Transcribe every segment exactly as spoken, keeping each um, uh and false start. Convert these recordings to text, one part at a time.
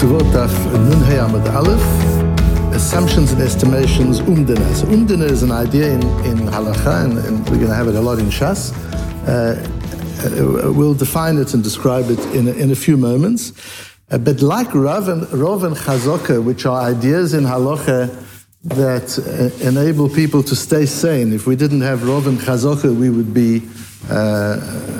Ketuvah daf nun hey amad aleph, assumptions and estimations, umdana. So umdana is an idea in, in Halacha, and, and we're going to have it a lot in Shas. Uh, we'll define it and describe it in a, in a few moments. Uh, but like Rav and, Rov and Chazoka, which are ideas in Halacha that uh, enable people to stay sane. If we didn't have Rov and Chazoka, we would be, uh,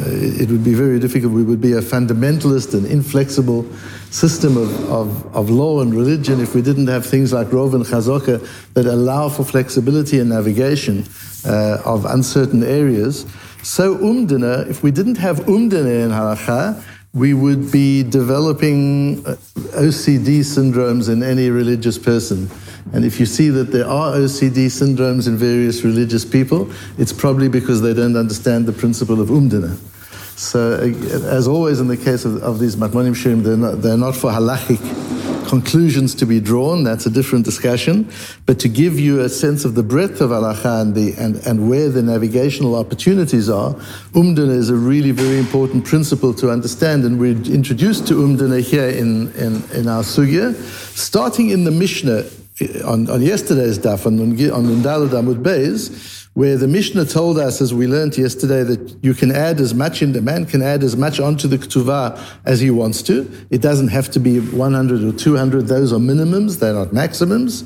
it would be very difficult. We would be a fundamentalist and inflexible system of, of, of law and religion if we didn't have things like Rov and Chazoka that allow for flexibility and navigation uh, of uncertain areas. So umdana, if we didn't have umdana in Halacha, we would be developing O C D syndromes in any religious person. And if you see that there are O C D syndromes in various religious people, it's probably because they don't understand the principle of umdana. So, as always in the case of, of these matmonim shirim, they're not, they're not for halachic conclusions to be drawn. That's a different discussion. But to give you a sense of the breadth of halacha and, the, and, and where the navigational opportunities are, umdana is a really very important principle to understand. And we're introduced to umdana here in, in, in our sugya, starting in the Mishnah. On, on yesterday's daf, on Nundalad Amud Beis, where the Mishnah told us, as we learned yesterday, that you can add as much, in, a man can add as much onto the Ketuvah as he wants to. It doesn't have to be one hundred or two hundred. Those are minimums, they're not maximums.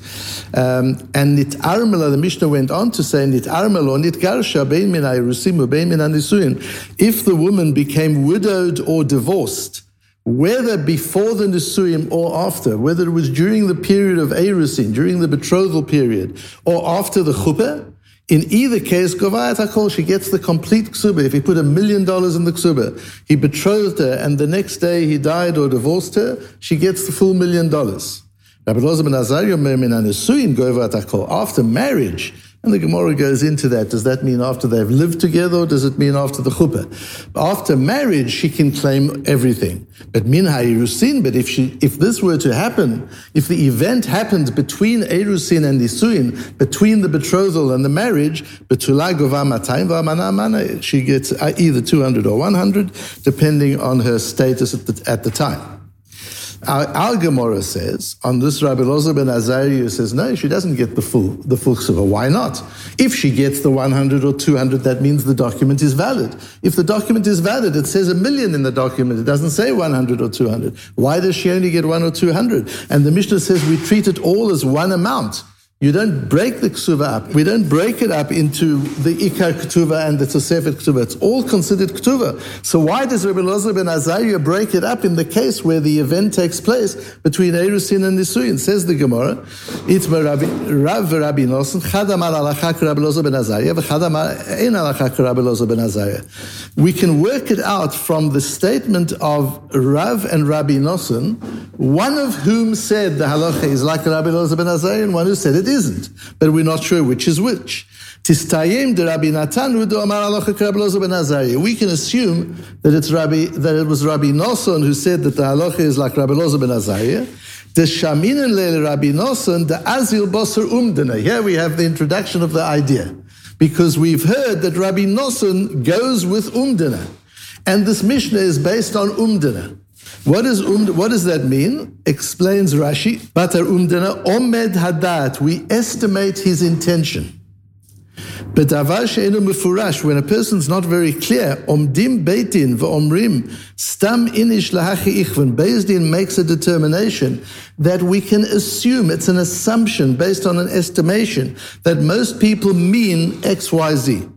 Um, and Nit Armela, the Mishnah went on to say, Nit Armela, Nit Garsha, Bein Min HaErosim, Bein Min HaNisuin. If the woman became widowed or divorced, whether before the Nisuim or after, whether it was during the period of Erosim, during the betrothal period, or after the Chuppah, in either case, Govayat HaKol, she gets the complete Ksubah. If he put a million dollars in the Ksubah, he betrothed her, and the next day he died or divorced her, she gets the full million dollars. Rabbi Loza ben Azariu, Me'min HaNisuim, Govayat HaKol, after marriage. And the Gemara goes into that. Does that mean after they've lived together, or does it mean after the chuppah? After marriage, she can claim everything. But min ha'erusin, but if she, if this were to happen, if the event happened between erusin and nisuin, between the betrothal and the marriage, betula gova matayim v'amana mana, she gets either two hundred or one hundred, depending on her status at the, at the time. Our, our Gemara says, on this Rabbi Loza ben Azariu says, no, she doesn't get the full the full Ksubah. Why not? If she gets the one hundred or two hundred, that means the document is valid. If the document is valid, it says a million in the document. It doesn't say one hundred or two hundred. Why does she only get one or two hundred? And the Mishnah says we treat it all as one amount. You don't break the Ketuvah up. We don't break it up into the Ikar Ketuvah and the Tosefet Ketuvah. It's all considered Ketuvah. So why does Rabbi Loza ben Azariu break it up in the case where the event takes place between Erusin and Nisuin? Says the Gemara, Itma Rav Rabbi Nosson, Chadamar alachak Rabbi Loza ben Azariu, Chadamar ein alachak Rabbi Loza ben Azariu. We can work it out from the statement of Rav and Rabbi Nosson, one of whom said the halacha is like Rabbi Loza ben Azariu, and one who said it isn't, but we're not sure which is which. We can assume that it's Rabbi, that it was Rabbi Nosson who said that the halacha is like Rabbi Loza ben Azariu. Here we have the introduction of the idea, because we've heard that Rabbi Nosson goes with umdana, and this Mishnah is based on umdana. What, is um, what does that mean? Explains Rashi. Batar umdana omed hadat. We estimate his intention. But davar she'enu mufurash, when a person's not very clear, omdim beitin v'omrim stam inish lahachi ichven. Beis din makes a determination that we can assume, it's an assumption based on an estimation, that most people mean X, Y, Z.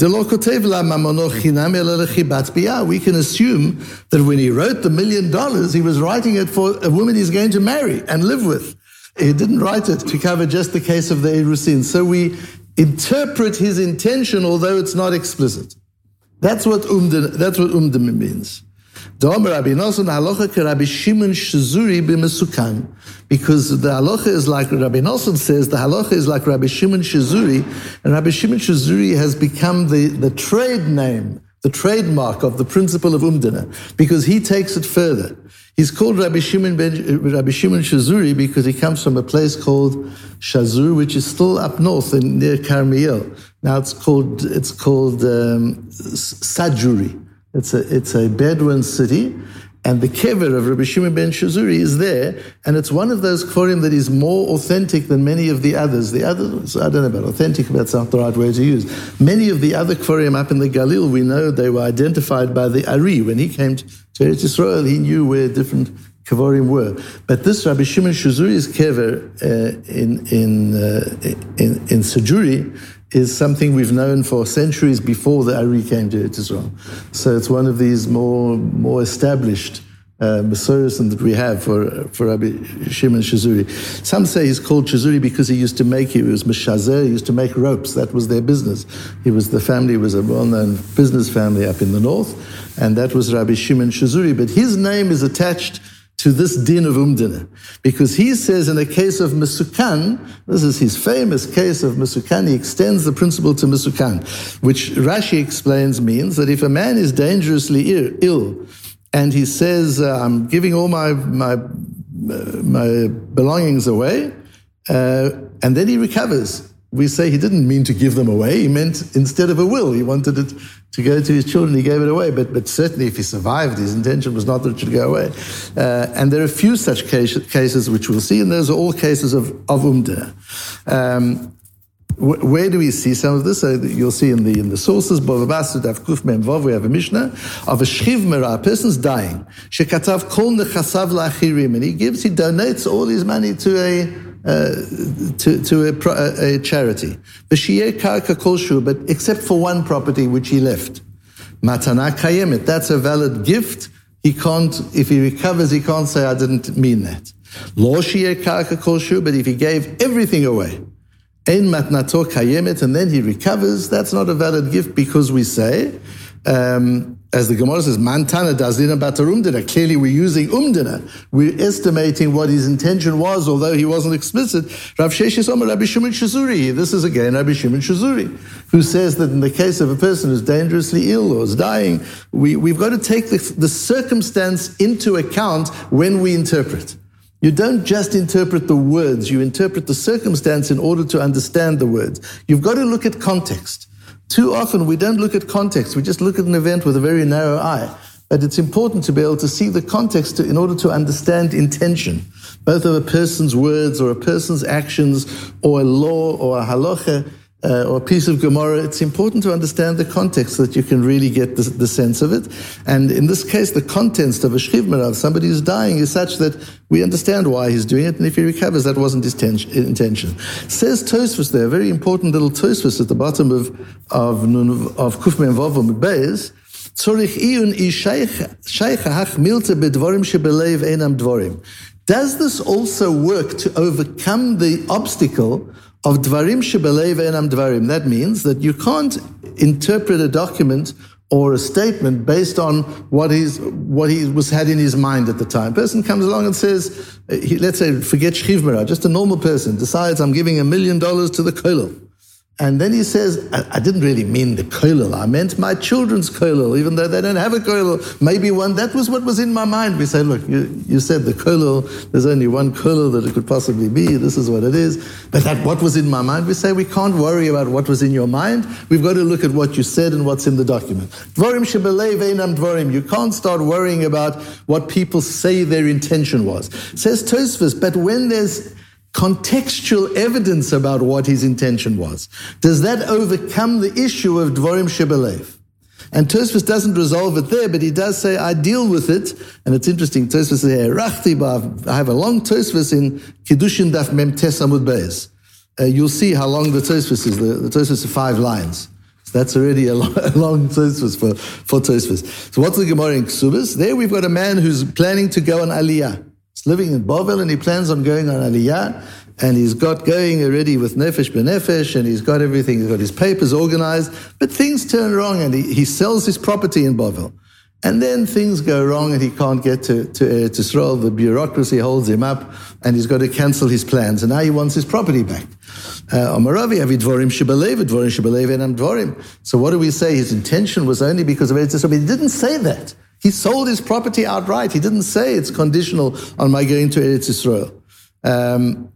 We can assume that when he wrote the million dollars, he was writing it for a woman he's going to marry and live with. He didn't write it to cover just the case of the Erusin. So we interpret his intention, although it's not explicit. That's what umdana, that's what umdana means. Because the halacha is like Rabbi Nosson says, the halacha is like Rabbi Shimon Shezuri, and Rabbi Shimon Shezuri has become the, the trade name, the trademark of the principle of umdana, because he takes it further. He's called Rabbi Shimon, Rabbi Shimon Shezuri because he comes from a place called Shazur, which is still up north in, near Carmel. Now it's called it's called um, Sajuri. It's a, it's a Bedouin city, And the kever of Rabbi Shimon ben Shezuri is there, and it's one of those Kivorim that is more authentic than many of the others. The others, I don't know about authentic, but that's not the right way to use. Many of the other Kivorim up in the Galil, we know they were identified by the Ari. When he came to Eretz Israel, he knew where different Kivorim were. But this Rabbi Shimon Shezuri's kever uh, in, in, uh, in, in Sajuri is something we've known for centuries before the Ari came to Eretz Israel. So it's one of these more more established uh, Mesukan that we have for for Rabbi Shimon Shezuri. Some say he's called Shezuri because he used to make, he was Meshazer, he used to make ropes. That was their business. He was, the family was a well-known business family up in the north, and that was Rabbi Shimon Shezuri. But his name is attached to this din of umdana, because he says in a case of Mesukan, this is his famous case of Mesukan, he extends the principle to Mesukan, which Rashi explains means that if a man is dangerously ill, and he says, I'm giving all my my, my belongings away, uh, and then he recovers, we say he didn't mean to give them away, he meant instead of a will, he wanted it to go to his children, he gave it away. But but certainly if he survived, his intention was not that it should go away. Uh, and there are a few such case, cases which we'll see, and those are all cases of, of umdana. Um, wh- where do we see some of this? So you'll see in the in the sources, Bovel daf kuf mem vav, we have a mishnah of a shehiv merah, a person's dying. Shekatav kol nechasav la'achirim, and he gives, he donates all his money to a Uh, to, to a, a charity. But except for one property which he left. Matana kayemet, that's a valid gift. He can't, if he recovers, he can't say, I didn't mean that. Lo sheyeh karka kolshu, but if he gave everything away, ein matnato kayemet, and then he recovers, that's not a valid gift, because we say, um, as the Gemara says, mantana dazlina batar umdana. Clearly we're using umdana. We're estimating what his intention was, although he wasn't explicit. Rav Sheshes Omer Rabbi Shimon Shezuri. This is again Rabbi Shimon Shezuri, who says that in the case of a person who's dangerously ill or is dying, we, we've got to take the, the circumstance into account when we interpret. You don't just interpret the words, you interpret the circumstance in order to understand the words. You've got to look at context. Too often we don't look at context, we just look at an event with a very narrow eye. But it's important to be able to see the context to, in order to understand intention, both of a person's words or a person's actions or a law or a halacha uh, or a piece of Gemara. It's important to understand the context so that you can really get the, the sense of it. And in this case, the contents of a shehiv merah, somebody who's dying, is such that we understand why he's doing it, and if he recovers, that wasn't his ten- intention. Says Tosfus there, a very important little Tosfus at the bottom of of of Kuf Mem Vav Beis. Tzorich iyun ishaychach milta bedvorim shebelev enam dvorim. Does this also work to overcome the obstacle of dvarim shebelev enam dvarim? That means that you can't interpret a document or a statement based on what he's, what he was had in his mind at the time. Person comes along and says, he, let's say, forget shehiv merah, just a normal person, decides I'm giving a million dollars to the kollel. And then he says, I, I didn't really mean the kollel, I meant my children's kollel, even though they don't have a kollel. Maybe one, that was what was in my mind. We say, look, you, you said the kollel, there's only one kollel that it could possibly be, this is what it is. But that what was in my mind, we say, we can't worry about what was in your mind, we've got to look at what you said and what's in the document. Dvorim shebelei veinam dvorim, you can't start worrying about what people say their intention was. Says Tosfos, but when there's contextual evidence about what his intention was, does that overcome the issue of dvorim shebelev? And Tosfos doesn't resolve it there, but he does say, I deal with it. And it's interesting, Tosfos says, I have a long Tosfos in Kiddushin daf mem tes amud beis. You'll see how long the Tosfos is. The, the Tosfos are five lines. That's already a long, a long Tosfos for, for Tosfos. So what's the Gemara in Ksubis? There we've got a man who's planning to go on Aliyah. He's living in Bovel and he plans on going on Aliyah, and he's got going already with nefesh benefesh, and he's got everything, he's got his papers organized, but things turn wrong and he, he sells his property in Bovel. And then things go wrong and he can't get to, to Eretz Israel, the bureaucracy holds him up and he's got to cancel his plans, and now he wants his property back. Uh, so what do we say? His intention was only because of Eretz Israel, but he didn't say that. He sold his property outright. He didn't say it's conditional on my going to Eretz Israel. Um,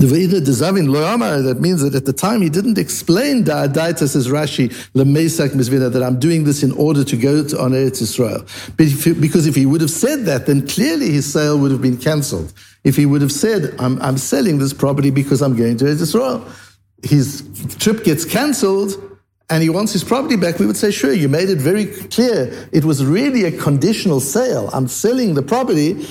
That means that at the time he didn't explain Da'adaitas as Rashi, L'meisak Mizvina, that I'm doing this in order to go to on Eretz Israel. But if he, because if he would have said that, then clearly his sale would have been cancelled. If he would have said, I'm, I'm selling this property because I'm going to Eretz Israel, his trip gets cancelled, and he wants his property back, we would say, sure, you made it very clear. It was really a conditional sale. I'm selling the property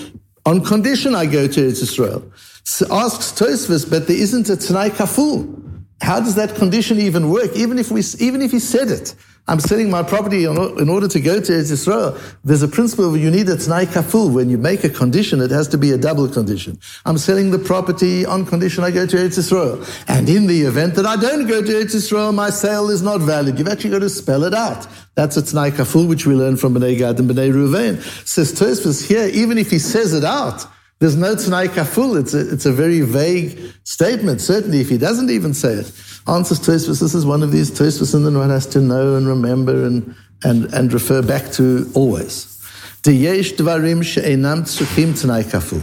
on condition I go to Eretz Israel. So asks Tosfus, but there isn't a tznai kafu. How does that condition even work? Even if we, even if he said it, I'm selling my property in order to go to Eretz Israel, there's a principle where you need a tznai kafu. When you make a condition, it has to be a double condition. I'm selling the property on condition I go to Eretz Israel. And in the event that I don't go to Eretz Israel, my sale is not valid. You've actually got to spell it out. That's a tznai kafu, which we learn from B'nai Gad and B'nai Ruvain. Says Tosfos here, even if he says it out, there's no tznai kaful. It's a, it's a very vague statement, certainly if he doesn't even say it. Answers Tosfos, this is one of these Tosfos and then one has to know and remember and, and, and refer back to always. Deyesh dvarim she'enam tzukim tznai kaful.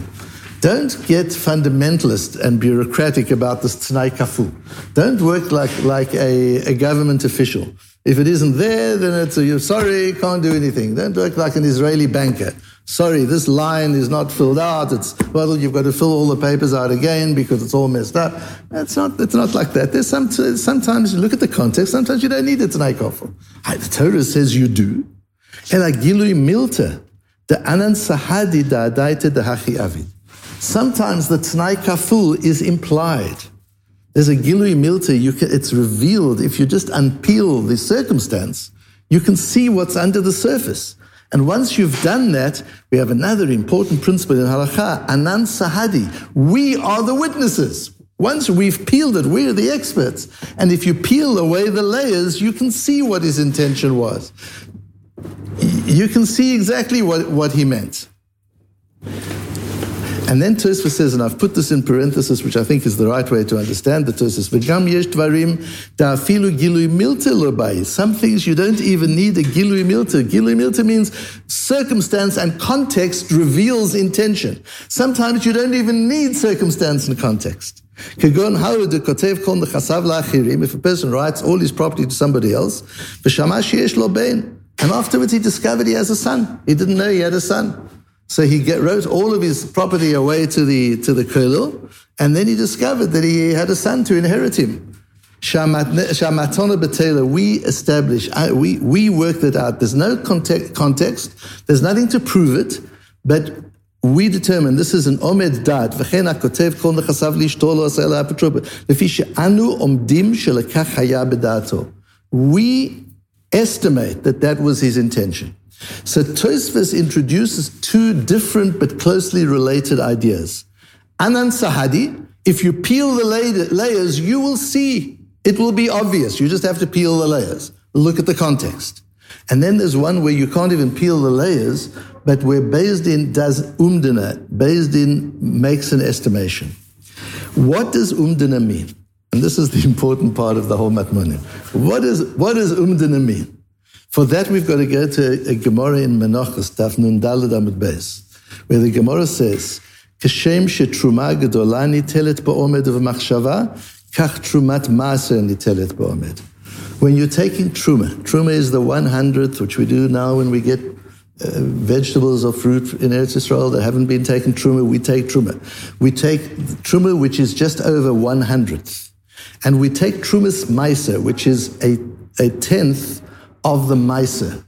Don't get fundamentalist and bureaucratic about this tznai kaful. Don't work like, like a, a government official. If it isn't there, then it's a, you're sorry, can't do anything. Don't work like an Israeli banker. Sorry, this line is not filled out. It's, well, you've got to fill all the papers out again because it's all messed up. It's not, it's not like that. There's some, sometimes you look at the context, sometimes you don't need a tznai kaful. The Torah says you do. Ela gilui milta, da'anan sahadi da'adaita da'hachi avid. Sometimes the tznai kaful is implied. There's a gilui milta, you can, it's revealed. If you just unpeel the circumstance, you can see what's under the surface. And once you've done that, we have another important principle in Halacha, anan sahadi. We are the witnesses. Once we've peeled it, we're the experts. And if you peel away the layers, you can see what his intention was. You can see exactly what, what he meant. And then Tosfos says, and I've put this in parenthesis, which I think is the right way to understand the Tosfos, v'gam yesh dvarim da'afilu gilui milta lo ba'is. Some things you don't even need a gilui milta. Gilui milta means circumstance and context reveals intention. Sometimes you don't even need circumstance and context. If a person writes all his property to somebody else, v'shamash yesh lo ben, and afterwards he discovered he has a son. He didn't know he had a son. So he get, wrote all of his property away to the to the kollel, and then he discovered that he had a son to inherit him. Shamatona betela, we establish, we we worked it out. There's no context, context. There's nothing to prove it, but we determine this is an omed dad. V'chen hakotev kol nechasav lishto lo aseh la hapatropa. Lefi she'anu omdim shelakach haya b'dato. We estimate that that was his intention. So Tosfos introduces two different but closely related ideas. Anan sahadi, if you peel the layers, you will see. It will be obvious. You just have to peel the layers. Look at the context. And then there's one where you can't even peel the layers, but where Beis Din does umdana. Beis Din makes an estimation. What does umdana mean? And this is the important part of the whole matmonim. What is, what does umdana mean? For that, we've got to go to a Gemara in Menachos, daf nun daled amud beis, where the Gemara says, "Kashem shetruma gedola nitelet ba'omed v'machshava, kach trumat maaser nitelet ba'omed." When you're taking truma, truma is the one hundredth, which we do now when we get uh, vegetables or fruit in Eretz Israel that haven't been taken truma. We take truma. We take truma, which is just over one hundredth, and we take trumas maaser, which is a a tenth of the Maaser.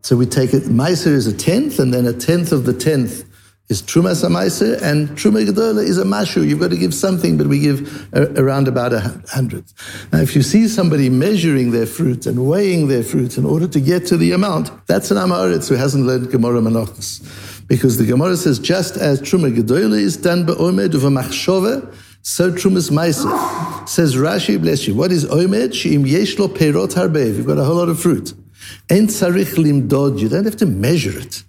So we take it, Maaser is a tenth, and then a tenth of the tenth is Trumas HaMaaser, and Truma Gedola is a Mashu. You've got to give something, but we give a, around about a hundredth. Now, if you see somebody measuring their fruit and weighing their fruit in order to get to the amount, that's an Amoritz who hasn't learned Gemara Menachos. Because the Gemara says, just as Truma Gedola is done by Omed Uvamachshove, so Trumas Maaser. Says Rashi, bless you, what is Omed? She'im yesh lo perot harbev. You've got a whole lot of fruit. Ein tzarich limdod. You don't have to measure it.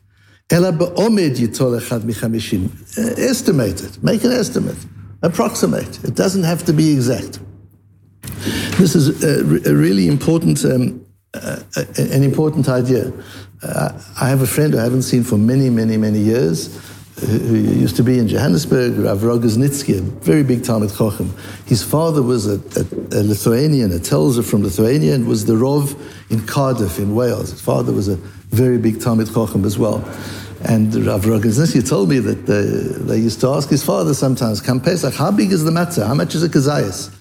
Ela ba'omed yitol echad mi'chamishim. Estimate it. Make an estimate. Approximate. It doesn't have to be exact. This is a, a really important, um, uh, an important idea. Uh, I have a friend who I haven't seen for many, many, many years. who used to be in Johannesburg, Rav Rogoznitski, a very big Talmid Chacham. His father was a, a, a Lithuanian, a Telzer from Lithuania, and was the Rov in Cardiff in Wales. His father was a very big Talmid Chacham as well. And Rav Rogoznitski told me that they, they used to ask his father sometimes, Kam Pesach, how big is the matzah? How much is a kazayas?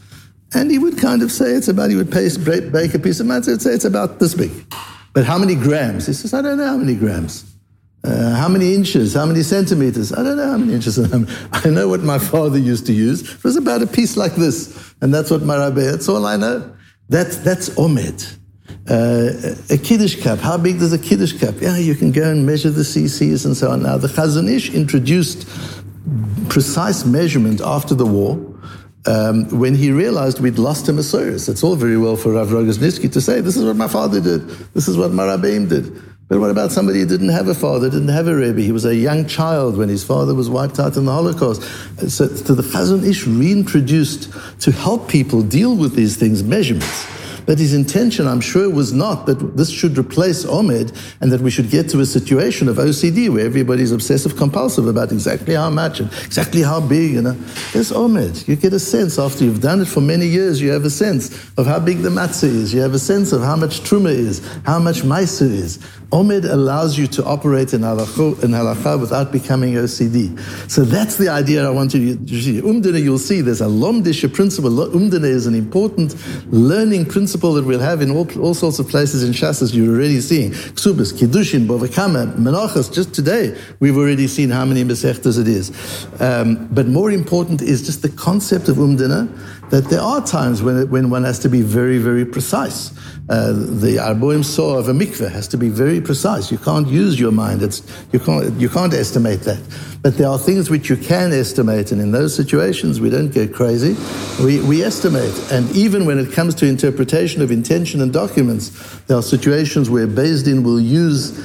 And he would kind of say, it's about, he would paste, break, bake a piece of matzah, he'd say it's about this big. But how many grams? He says, I don't know how many grams. Uh, how many inches? How many centimeters? I don't know how many inches. I know what my father used to use. It was about a piece like this. And that's what my rabbi, that's all I know. That's, that's omed. Uh, a kiddush cup. How big does a kiddush cup? Yeah, you can go and measure the C Cs and so on. Now, the Chazanish introduced precise measurement after the war um, when he realized we'd lost a Maaser. It's all very well for Rav Rogoznitski to say, this is what my father did, this is what my Rabbeim did. But what about somebody who didn't have a father, didn't have a Rebbe? He was a young child when his father was wiped out in the Holocaust. So to the Chazanish reintroduced, to help people deal with these things, measurements. But his intention, I'm sure, was not that this should replace Omed and that we should get to a situation of O C D where everybody's obsessive-compulsive about exactly how much and exactly how big. You know, it's Omed. You get a sense after you've done it for many years. You have a sense of how big the matzah is. You have a sense of how much truma is, how much Maaser is. Omed allows you to operate in halacha, in halacha without becoming O C D. So that's the idea I want you to see. Umdana, you'll see there's a lomdisha principle. Umdana is an important learning principle that we'll have in all, all sorts of places in Shas, as you're already seeing. Ksubas, Kiddushin, Bovakama, Menachos, just today we've already seen how many Masechtas it is. Um, but more important is just the concept of Umdana, that there are times when it, when one has to be very, very precise. Uh, the Arboim saw of a mikveh has to be very precise. You can't use your mind. It's, you can't you can't estimate that. But there are things which you can estimate, and in those situations we don't get crazy. We we estimate, and even when it comes to interpretation of intention and documents, there are situations where Beis Din will use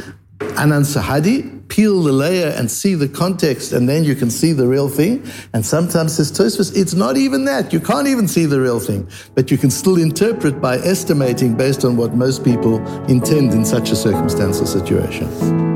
Anan Sahadi, peel the layer and see the context, and then you can see the real thing. And sometimes, says Tosfus, it's not even that. You can't even see the real thing. But you can still interpret by estimating based on what most people intend in such a circumstance or situation.